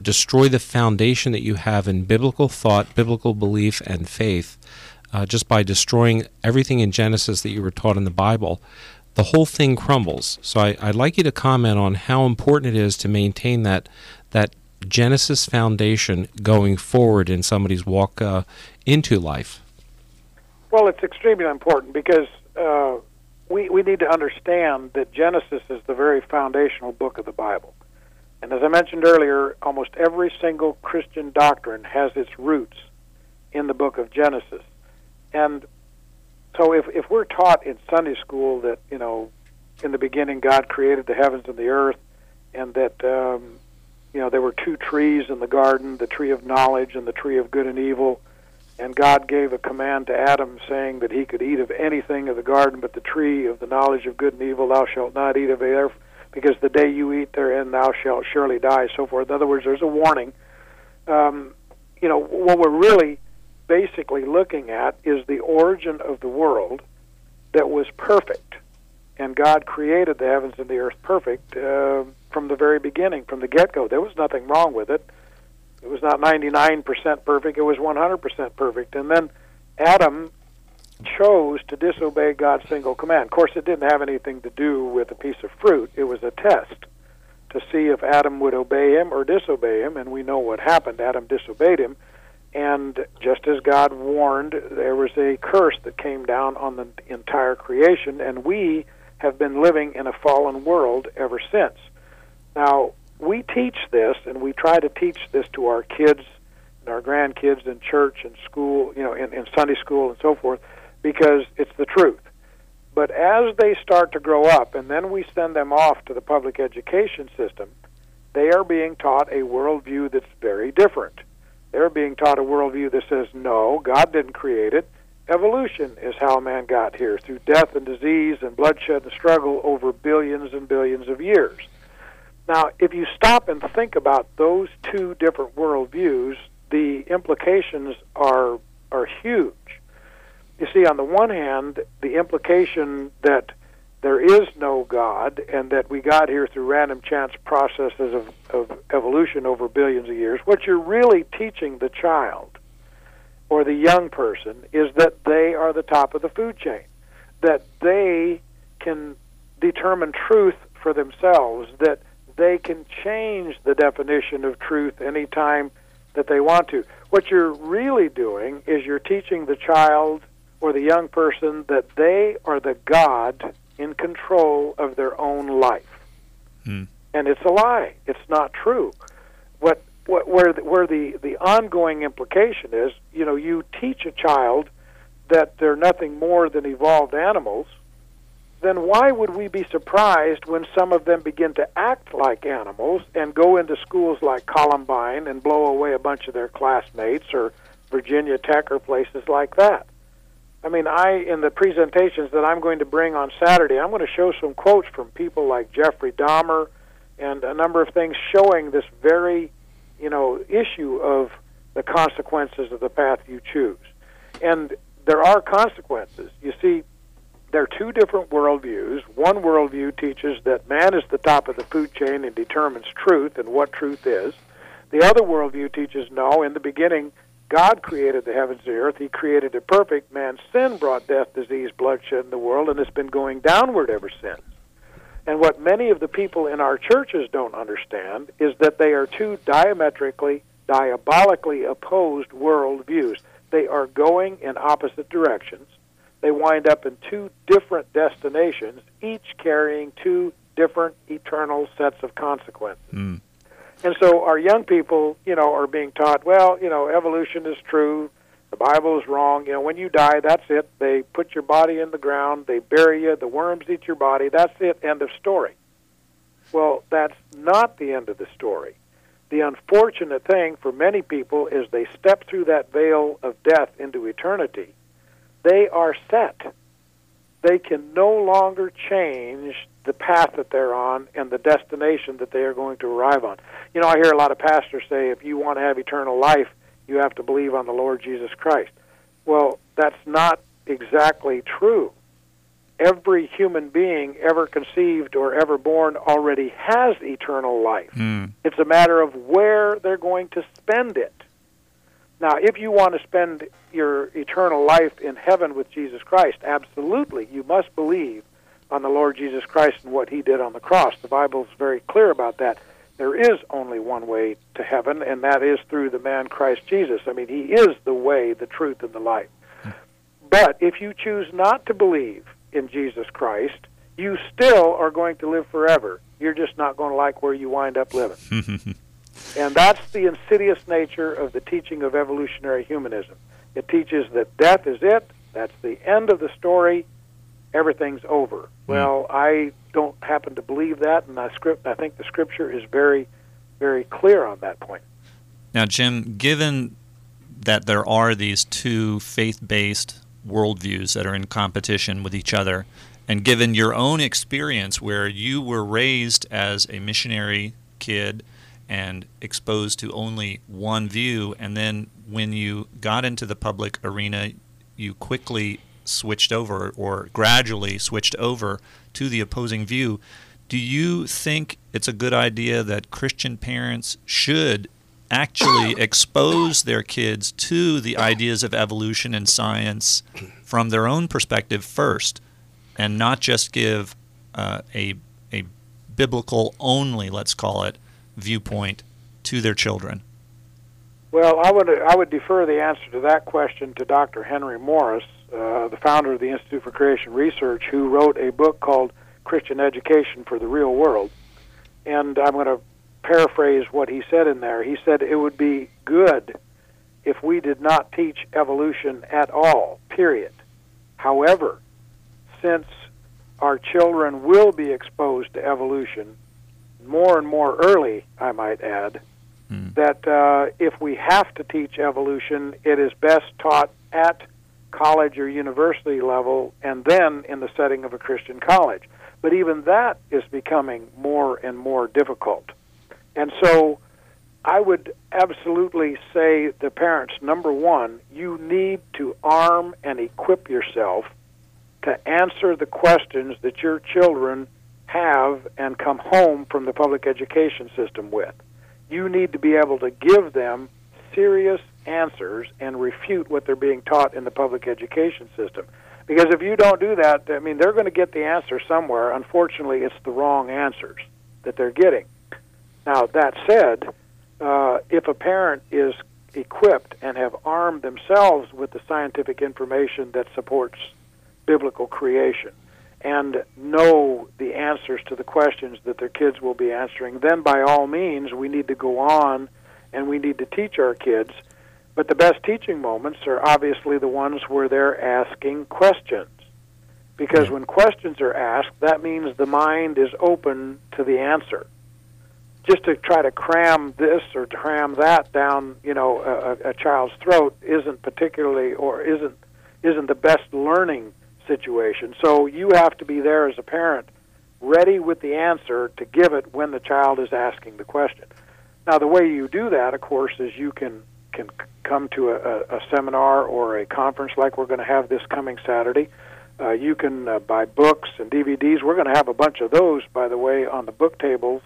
destroy the foundation that you have in biblical thought, biblical belief, and faith, just by destroying everything in Genesis that you were taught in the Bible, the whole thing crumbles. So I'd like you to comment on how important it is to maintain that Genesis foundation going forward in somebody's walk into life. Well, it's extremely important because we need to understand that Genesis is the very foundational book of the Bible. And as I mentioned earlier, almost every single Christian doctrine has its roots in the book of Genesis. And so if we're taught in Sunday school that, you know, in the beginning God created the heavens and the earth, and that, you know, there were two trees in the garden, the tree of knowledge and the tree of good and evil, and God gave a command to Adam saying that he could eat of anything of the garden but the tree of the knowledge of good and evil, thou shalt not eat of it, because the day you eat therein thou shalt surely die, so forth. In other words, there's a warning. You know, what we're really basically looking at is the origin of the world that was perfect, and God created the heavens and the earth perfect from the very beginning, from the get-go. There was nothing wrong with it. It was not 99% perfect, it was 100% perfect. And then Adam chose to disobey God's single command. Of course, it didn't have anything to do with a piece of fruit. It was a test to see if Adam would obey him or disobey him, and we know what happened. Adam disobeyed him. And just as God warned, there was a curse that came down on the entire creation, and we have been living in a fallen world ever since. Now, we teach this, and we try to teach this to our kids and our grandkids in church and school, you know, in Sunday school and so forth, because it's the truth. But as they start to grow up, and then we send them off to the public education system, they are being taught a worldview that's very different. They're being taught a worldview that says, no, God didn't create it. Evolution is how man got here, through death and disease and bloodshed and struggle over billions and billions of years. Now, if you stop and think about those two different worldviews, the implications are huge. You see, on the one hand, the implication that there is no God and that we got here through random chance processes of evolution over billions of years, what you're really teaching the child or the young person is that they are the top of the food chain, that they can determine truth for themselves, that they can change the definition of truth any time that they want to. What you're really doing is you're teaching the child or the young person that they are the God in control of their own life. And it's a lie. It's not true. Where the ongoing implication is, you know, you teach a child that they're nothing more than evolved animals, then why would we be surprised when some of them begin to act like animals and go into schools like Columbine and blow away a bunch of their classmates, or Virginia Tech, or places like that? I mean, in the presentations that I'm going to bring on Saturday, I'm going to show some quotes from people like Jeffrey Dahmer and a number of things showing this very, you know, issue of the consequences of the path you choose. And there are consequences. You see, there are two different worldviews. One worldview teaches that man is the top of the food chain and determines truth and what truth is. The other worldview teaches, no, in the beginning, God created the heavens and the earth. He created it perfect. Man's sin brought death, disease, bloodshed in the world, and it's been going downward ever since. And what many of the people in our churches don't understand is that they are two diametrically, diabolically opposed worldviews. They are going in opposite directions. They wind up in two different destinations, each carrying two different eternal sets of consequences. And so our young people, you know, are being taught, well, you know, evolution is true, the Bible is wrong, you know, when you die, that's it. They put your body in the ground, they bury you, the worms eat your body, that's it, end of story. Well, that's not the end of the story. The unfortunate thing for many people is they step through that veil of death into eternity. They are set. They can no longer change the path that they're on and the destination that they are going to arrive on. You know, I hear a lot of pastors say, if you want to have eternal life, you have to believe on the Lord Jesus Christ. Well, that's not exactly true. every human being ever conceived or ever born already has eternal life. Mm. It's a matter of where they're going to spend it. Now, if you want to spend your eternal life in heaven with Jesus Christ, absolutely, you must believe on the Lord Jesus Christ and what he did on the cross. The Bible is very clear about that. There is only one way to heaven, and that is through the man Christ Jesus. I mean, he is the way, the truth, and the life. But if you choose not to believe in Jesus Christ, you still are going to live forever. You're just not going to like where you wind up living. And that's the insidious nature of the teaching of evolutionary humanism. It teaches that death is it, that's the end of the story, everything's over. Well, I don't happen to believe that, and I think the Scripture is very, very clear on that point. Now, Jim, given that there are these two faith-based worldviews that are in competition with each other, and given your own experience where you were raised as a missionary kid and exposed to only one view, and then when you got into the public arena, you quickly switched over or gradually switched over to the opposing view. Do you think it's a good idea that Christian parents should actually expose their kids to the ideas of evolution and science from their own perspective first, and not just give a biblical-only, let's call it, viewpoint to their children? Well, I would defer the answer to that question to Dr. Henry Morris, the founder of the Institute for Creation Research, who wrote a book called Christian Education for the Real World. And I'm going to paraphrase what he said in there. He said, it would be good if we did not teach evolution at all, period. However, since our children will be exposed to evolution more and more early, I might add, that if we have to teach evolution, it is best taught at college or university level, and then in the setting of a Christian college. But even that is becoming more and more difficult. And so I would absolutely say to parents, number one, you need to arm and equip yourself to answer the questions that your children have and come home from the public education system with. You need to be able to give them serious answers and refute what they're being taught in the public education system. Because if you don't do that, I mean, they're going to get the answer somewhere. Unfortunately, it's the wrong answers that they're getting. Now, that said, if a parent is equipped and have armed themselves with the scientific information that supports biblical creation and know the answers to the questions that their kids will be answering, then by all means we need to go on and we need to teach our kids. But the best teaching moments are obviously the ones where they're asking questions. Because when questions are asked, that means the mind is open to the answer. Just to try to cram this or cram that down, you know, a child's throat isn't particularly, or isn't the best learning situation. So you have to be there as a parent, ready with the answer to give it when the child is asking the question. Now, the way you do that, of course, is you can come to a seminar or a conference like we're going to have this coming Saturday. You can buy books and DVDs. We're going to have a bunch of those, by the way, on the book tables.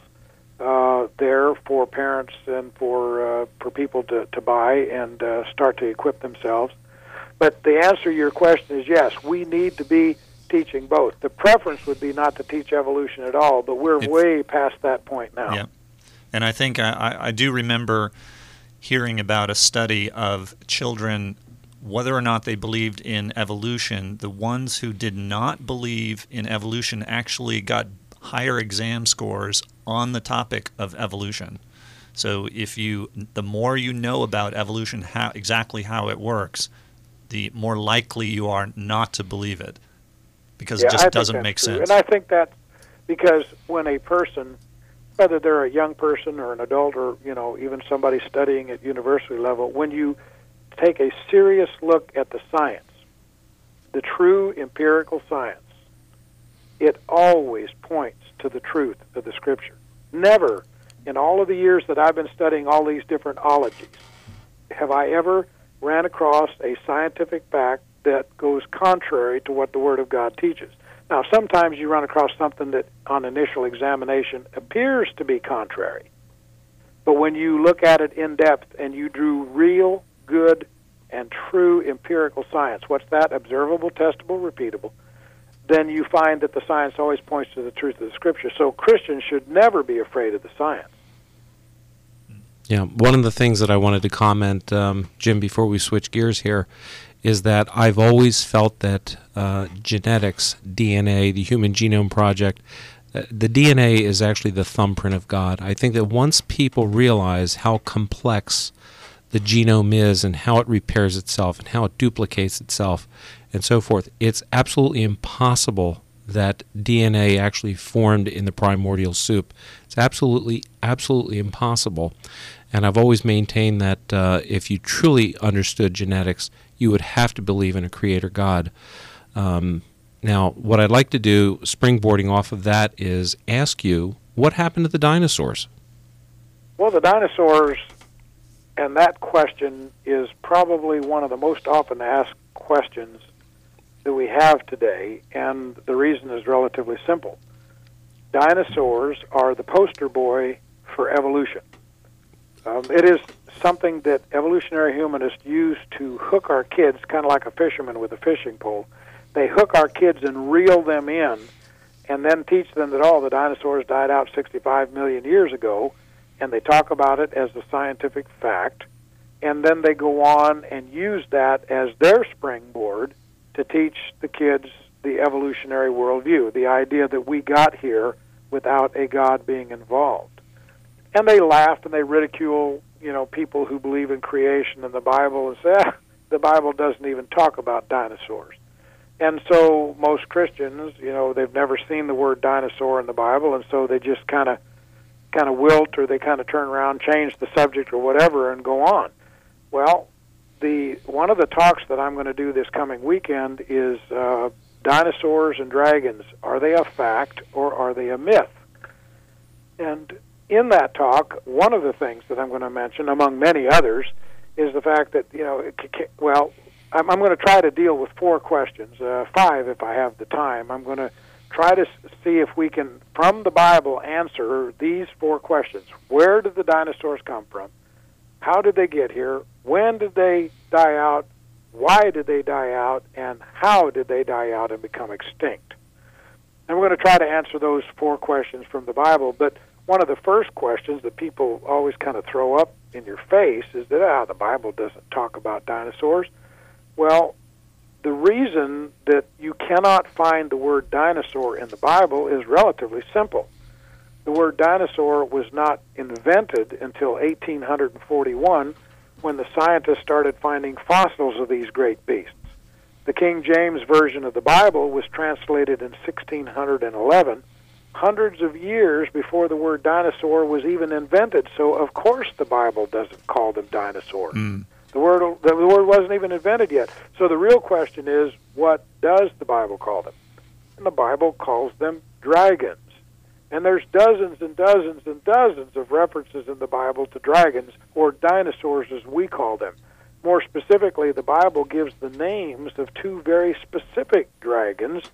There for parents and for people to buy and start to equip themselves. But the answer to your question is yes, we need to be teaching both. The preference would be not to teach evolution at all, but we're way past that point now. Yeah. And I think I do remember hearing about a study of children, whether or not they believed in evolution. The ones who did not believe in evolution actually got higher exam scores on the topic of evolution. So the more you know about evolution, exactly how it works, the more likely you are not to believe it, because it just doesn't make sense. And I think that's because when a person, whether they're a young person or an adult or, you know, even somebody studying at university level, when you take a serious look at the science, the true empirical science, it always points to the truth of the Scripture. Never, in all of the years that I've been studying all these different ologies, have I ever ran across a scientific fact that goes contrary to what the Word of God teaches. Now, sometimes you run across something that on initial examination appears to be contrary. But when you look at it in depth and you drew real, good, and true empirical science, what's that? Observable, testable, repeatable. Then you find that the science always points to the truth of the Scripture. So Christians should never be afraid of the science. Yeah, one of the things that I wanted to comment, Jim, before we switch gears here, is that I've always felt that genetics, DNA, the Human Genome Project, the DNA is actually the thumbprint of God. I think that once people realize how complex the genome is and how it repairs itself and how it duplicates itself and so forth, it's absolutely impossible that DNA actually formed in the primordial soup. It's absolutely, absolutely impossible. And I've always maintained that if you truly understood genetics, you would have to believe in a creator God. Now, what I'd like to do, springboarding off of that, is ask you, what happened to the dinosaurs? Well, the dinosaurs, and that question is probably one of the most often asked questions that we have today, and the reason is relatively simple. Dinosaurs are the poster boy for evolution. It is something that evolutionary humanists use to hook our kids, kind of like a fisherman with a fishing pole. They hook our kids and reel them in and then teach them that all the dinosaurs died out 65 million years ago, and they talk about it as a scientific fact, and then they go on and use that as their springboard to teach the kids the evolutionary worldview, the idea that we got here without a God being involved. And they laugh and they ridicule, you know, people who believe in creation and the Bible and say, the Bible doesn't even talk about dinosaurs. And so most Christians, you know, they've never seen the word dinosaur in the Bible, and so they just kind of wilt, or they kind of turn around, change the subject or whatever, and go on. Well, one of the talks that I'm going to do this coming weekend is dinosaurs and dragons. Are they a fact or are they a myth? And in that talk, one of the things that I'm going to mention, among many others, is the fact that, you know, I'm going to try to deal with four questions, five if I have the time. I'm going to try to see if we can, from the Bible, answer these four questions. Where did the dinosaurs come from? How did they get here? When did they die out? Why did they die out? And how did they die out and become extinct? And we're going to try to answer those four questions from the Bible. But one of the first questions that people always kind of throw up in your face is that, the Bible doesn't talk about dinosaurs. Well, the reason that you cannot find the word dinosaur in the Bible is relatively simple. The word dinosaur was not invented until 1841, when the scientists started finding fossils of these great beasts. The King James Version of the Bible was translated in 1611, hundreds of years before the word dinosaur was even invented, so of course the Bible doesn't call them dinosaurs. Mm. The word wasn't even invented yet. So the real question is, what does the Bible call them? And the Bible calls them dragons. And there's dozens and dozens and dozens of references in the Bible to dragons, or dinosaurs as we call them. More specifically, the Bible gives the names of two very specific dragons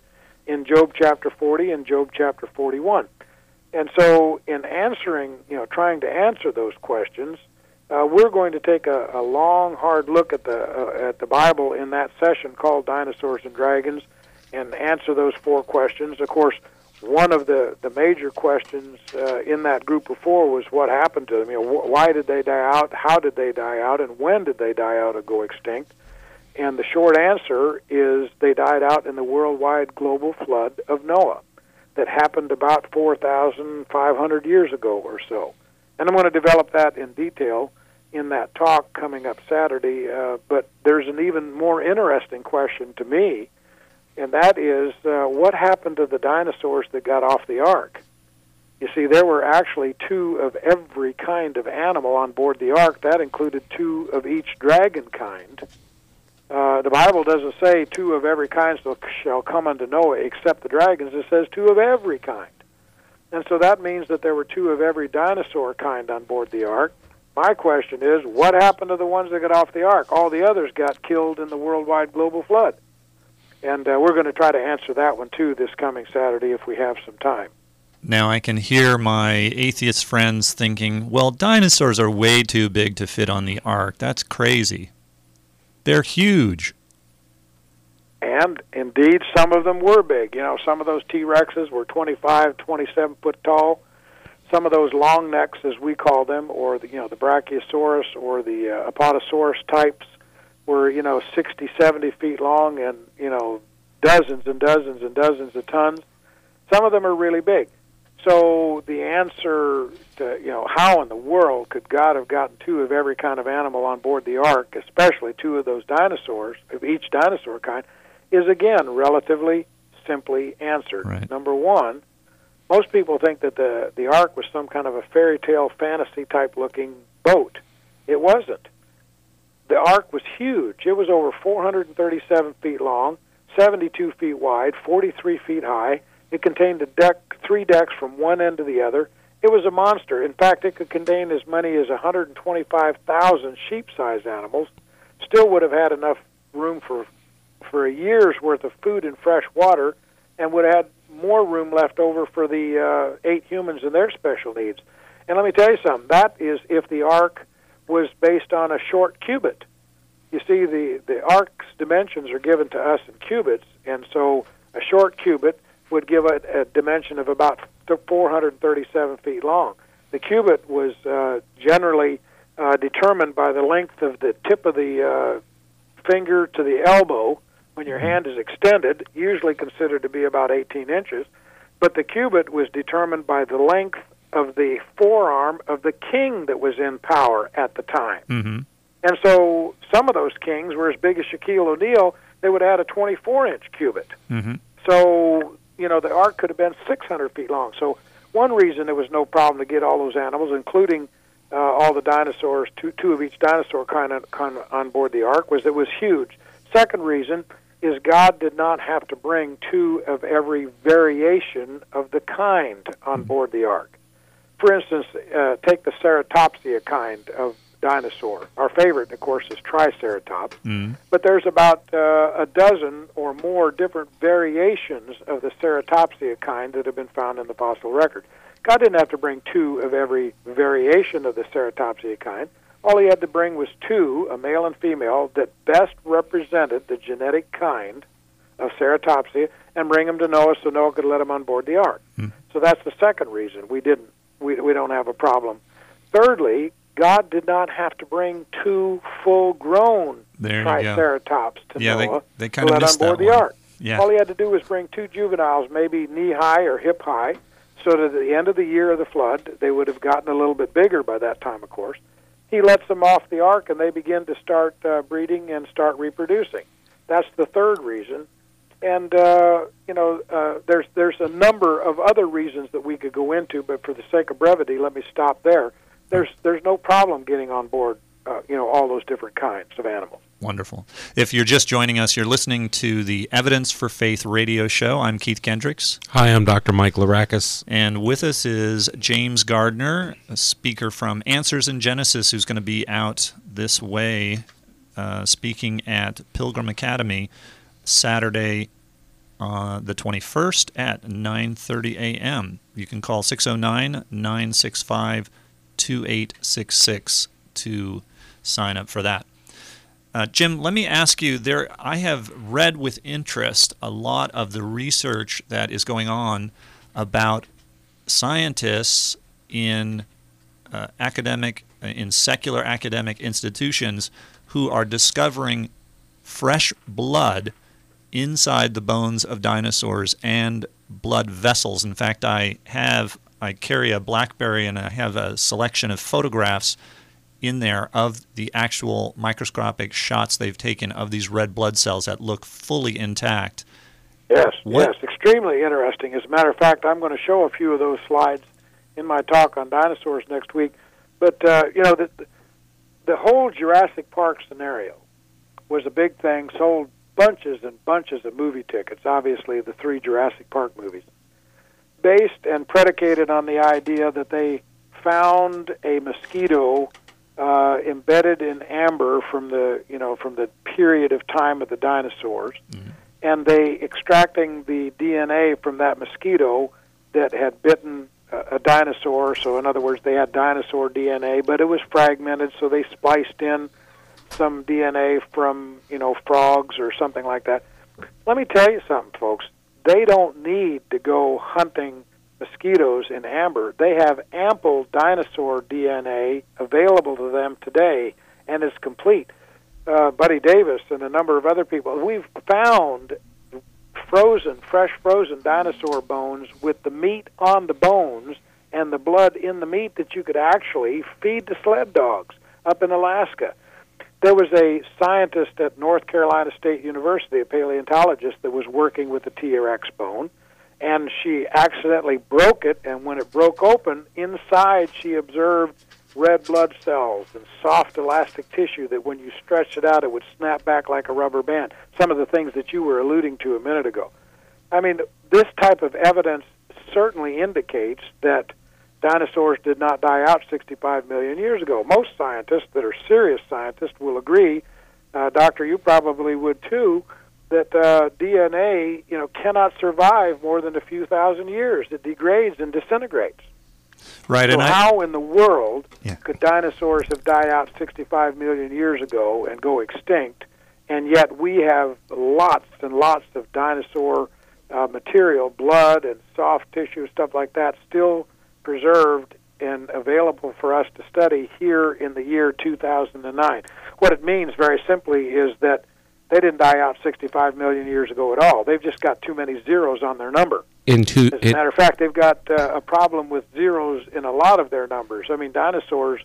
in Job chapter 40 and Job chapter 41. And so in answering, you know, trying to answer those questions, we're going to take a long, hard look at the Bible in that session called Dinosaurs and Dragons and answer those four questions. Of course, one of the major questions in that group of four was what happened to them. You know, why did they die out? How did they die out? And when did they die out or go extinct? And the short answer is they died out in the worldwide global flood of Noah that happened about 4,500 years ago or so. And I'm going to develop that in detail in that talk coming up Saturday. But there's an even more interesting question to me, and that is, what happened to the dinosaurs that got off the ark? You see, there were actually two of every kind of animal on board the ark. That included two of each dragon kind. The Bible doesn't say two of every kind shall come unto Noah except the dragons. It says two of every kind. And so that means that there were two of every dinosaur kind on board the ark. My question is, what happened to the ones that got off the ark? All the others got killed in the worldwide global flood. And we're going to try to answer that one, too, this coming Saturday if we have some time. Now, I can hear my atheist friends thinking, well, dinosaurs are way too big to fit on the ark. That's crazy. They're huge. And, indeed, some of them were big. You know, some of those T. Rexes were 25, 27-foot tall. Some of those long necks, as we call them, or, the Brachiosaurus or the Apatosaurus types were, 60, 70 feet long and, dozens and dozens and dozens of tons. Some of them are really big. So the answer to, how in the world could God have gotten two of every kind of animal on board the ark, especially two of those dinosaurs, of each dinosaur kind, is, again, relatively simply answered. Right. Number one, most people think that the ark was some kind of a fairy tale fantasy-type looking boat. It wasn't. The ark was huge. It was over 437 feet long, 72 feet wide, 43 feet high. It contained a deck, 3 decks from one end to the other. It was a monster. In fact, it could contain as many as 125,000 sheep-sized animals. Still would have had enough room for a year's worth of food and fresh water, and would have had more room left over for the 8 humans and their special needs. And let me tell you something. That is if the ark was based on a short cubit. You see, the ark's dimensions are given to us in cubits, and so a short cubit would give a dimension of about 437 feet long. The cubit was generally determined by the length of the tip of the finger to the elbow when your hand is extended, usually considered to be about 18 inches. But the cubit was determined by the length of the forearm of the king that was in power at the time. Mm-hmm. And so some of those kings were as big as Shaquille O'Neal. They would add a 24-inch cubit. Mm-hmm. So, the ark could have been 600 feet long. So one reason there was no problem to get all those animals, including all the dinosaurs, two of each dinosaur kind of on board the ark, was it was huge. Second reason is God did not have to bring 2 of every variation of the kind on board the ark. For instance, take the ceratopsia kind of dinosaur. Our favorite, of course, is triceratops. Mm. But there's about a dozen or more different variations of the ceratopsia kind that have been found in the fossil record. God didn't have to bring 2 of every variation of the ceratopsia kind. All he had to bring was 2, a male and female, that best represented the genetic kind of ceratopsia, and bring them to Noah so Noah could let them on board the ark. Mm. So that's the second reason we don't have a problem. Thirdly, God did not have to bring 2 full-grown triceratops to Noah to let on board the ark. Yeah. All he had to do was bring 2 juveniles, maybe knee-high or hip-high, so that at the end of the year of the flood, they would have gotten a little bit bigger by that time, of course. He lets them off the ark, and they begin to start breeding and start reproducing. That's the third reason. And, there's a number of other reasons that we could go into, but for the sake of brevity, let me stop there. There's no problem getting on board, all those different kinds of animals. Wonderful. If you're just joining us, you're listening to the Evidence for Faith radio show. I'm Keith Kendricks. Hi, I'm Dr. Mike Larrakis. And with us is James Gardner, a speaker from Answers in Genesis, who's going to be out this way speaking at Pilgrim Academy Saturday, the 21st at 9:30 a.m. You can call 609-965-2866 to sign up for that. Jim, let me ask you, I have read with interest a lot of the research that is going on about scientists in secular academic institutions who are discovering fresh blood inside the bones of dinosaurs and blood vessels. In fact, I carry a BlackBerry, and I have a selection of photographs in there of the actual microscopic shots they've taken of these red blood cells that look fully intact. Yes, yes, extremely interesting. As a matter of fact, I'm going to show a few of those slides in my talk on dinosaurs next week. But, the whole Jurassic Park scenario was a big thing, sold bunches and bunches of movie tickets, obviously the 3 Jurassic Park movies, based and predicated on the idea that they found a mosquito embedded in amber from the period of time of the dinosaurs, mm-hmm. and they extracting the DNA from that mosquito that had bitten a dinosaur. So in other words, they had dinosaur DNA, but it was fragmented, so they spliced in some DNA from, you know, frogs or something like that. Let me tell you something, folks. They don't need to go hunting mosquitoes in amber. They have ample dinosaur DNA available to them today, and it's complete. Buddy Davis and a number of other people, we've found frozen, fresh frozen dinosaur bones with the meat on the bones and the blood in the meat that you could actually feed to sled dogs up in Alaska. There was a scientist at North Carolina State University, a paleontologist, that was working with the T. Rex bone, and she accidentally broke it, and when it broke open, inside she observed red blood cells and soft elastic tissue that when you stretched it out, it would snap back like a rubber band, some of the things that you were alluding to a minute ago. I mean, this type of evidence certainly indicates that dinosaurs did not die out 65 million years ago. Most scientists that are serious scientists will agree, Doctor, you probably would too, that DNA, you know, cannot survive more than a few thousand years. It degrades and disintegrates. Right. So and how in the world could dinosaurs have died out 65 million years ago and go extinct, and yet we have lots and lots of dinosaur material, blood and soft tissue, stuff like that, still preserved and available for us to study here in the year 2009. What it means very simply is that they didn't die out 65 million years ago at all. They've just got too many zeros on their number. As a matter of fact, they've got a problem with zeros in a lot of their numbers. I mean, dinosaurs,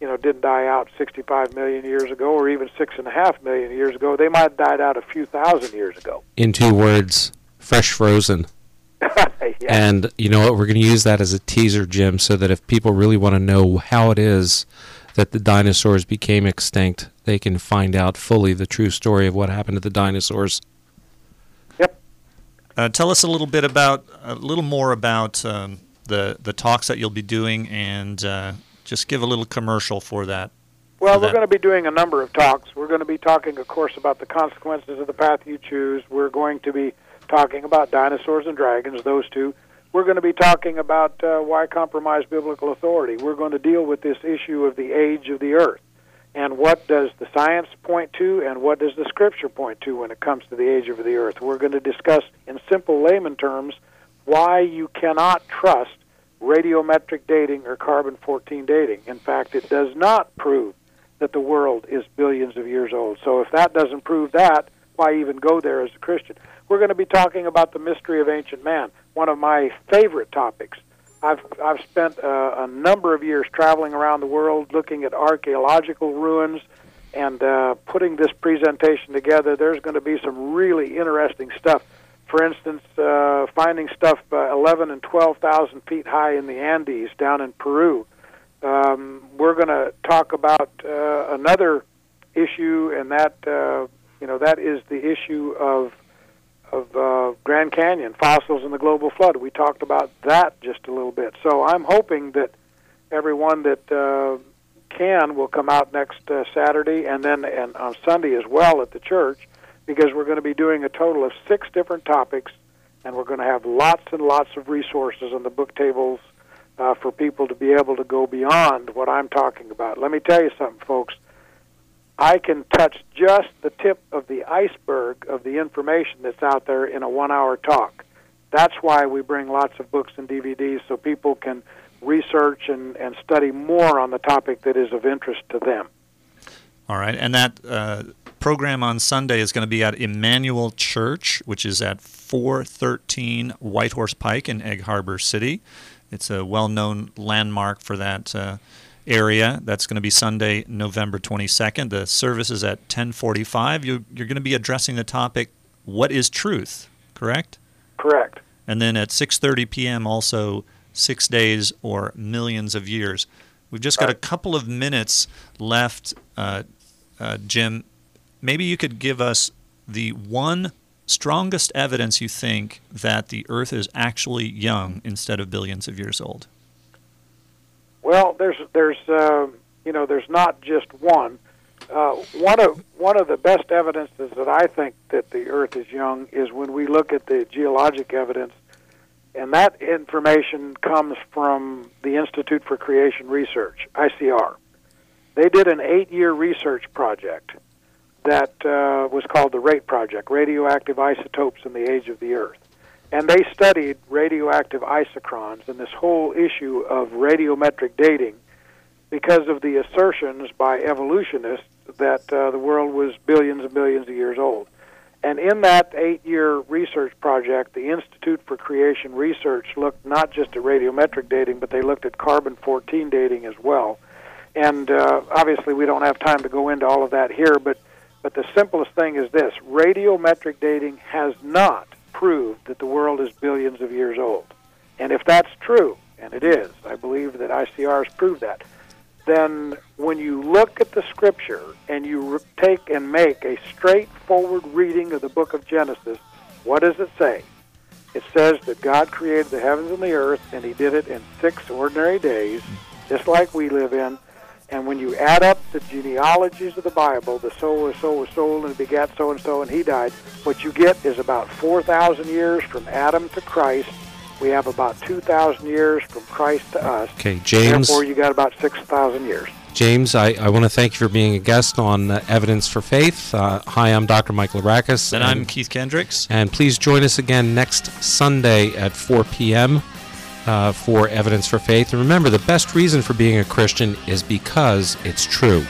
you know, didn't die out 65 million years ago or even 6.5 million years ago. They might have died out a few thousand years ago. In two words, fresh frozen. And you know what? We're going to use that as a teaser, Jim, so that if people really want to know how it is that the dinosaurs became extinct, they can find out fully the true story of what happened to the dinosaurs. Yep. Tell us a little more about the talks that you'll be doing, and just give a little commercial for that. Well, we're going to be doing a number of talks. We're going to be talking, of course, about the consequences of the path you choose. We're going to be talking about dinosaurs and dragons, those two. We're going to be talking about why compromise biblical authority. We're going to deal with this issue of the age of the earth, and what does the science point to, and what does the Scripture point to when it comes to the age of the earth. We're going to discuss in simple layman terms why you cannot trust radiometric dating or carbon-14 dating. In fact, it does not prove that the world is billions of years old. So if that doesn't prove that, why even go there as a Christian? We're going to be talking about the mystery of ancient man, one of my favorite topics. I've spent a number of years traveling around the world looking at archaeological ruins and putting this presentation together. There's going to be some really interesting stuff. For instance, finding stuff 11 and 12,000 feet high in the Andes down in Peru. We're going to talk about another issue, and that that is the issue of Grand Canyon, fossils and the global flood. We talked about that just a little bit. So I'm hoping that everyone that can will come out next Saturday and on Sunday as well at the church, because we're going to be doing a total of 6 different topics, and we're going to have lots and lots of resources on the book tables for people to be able to go beyond what I'm talking about. Let me tell you something, folks. I can touch just the tip of the iceberg of the information that's out there in a one-hour talk. That's why we bring lots of books and DVDs, so people can research and study more on the topic that is of interest to them. All right, and that program on Sunday is going to be at Emmanuel Church, which is at 413 Whitehorse Pike in Egg Harbor City. It's a well-known landmark for that area. That's going to be Sunday, November 22nd. The service is at 10:45. You're going to be addressing the topic, what is truth, correct? Correct. And then at 6:30 p.m. also, 6 days or millions of years. We've just got a couple of minutes left, Jim. Maybe you could give us the one strongest evidence you think that the Earth is actually young instead of billions of years old. Well, there's not just one. One of the best evidences that I think that the Earth is young is when we look at the geologic evidence, and that information comes from the Institute for Creation Research, ICR. They did an 8-year research project that was called the RATE Project, Radioactive Isotopes in the Age of the Earth. And they studied radioactive isochrons and this whole issue of radiometric dating because of the assertions by evolutionists that the world was billions and billions of years old. And in that 8-year research project, the Institute for Creation Research looked not just at radiometric dating, but they looked at carbon-14 dating as well. And obviously we don't have time to go into all of that here, but the simplest thing is this. Radiometric dating has not proved that the world is billions of years old. And if that's true, and it is, I believe that ICR has proved that, then when you look at the Scripture and you take and make a straightforward reading of the book of Genesis, what does it say? It says that God created the heavens and the earth, and he did it in 6 ordinary days, just like we live in. And when you add up the genealogies of the Bible, the so was sold, and begat so-and-so, and he died, what you get is about 4,000 years from Adam to Christ. We have about 2,000 years from Christ to us. Okay, James. Therefore, you got about 6,000 years. James, I want to thank you for being a guest on Evidence for Faith. Hi, I'm Dr. Mike Larrakis. And I'm Keith Kendricks. And please join us again next Sunday at 4 p.m. For Evidence for Faith. And remember, the best reason for being a Christian is because it's true.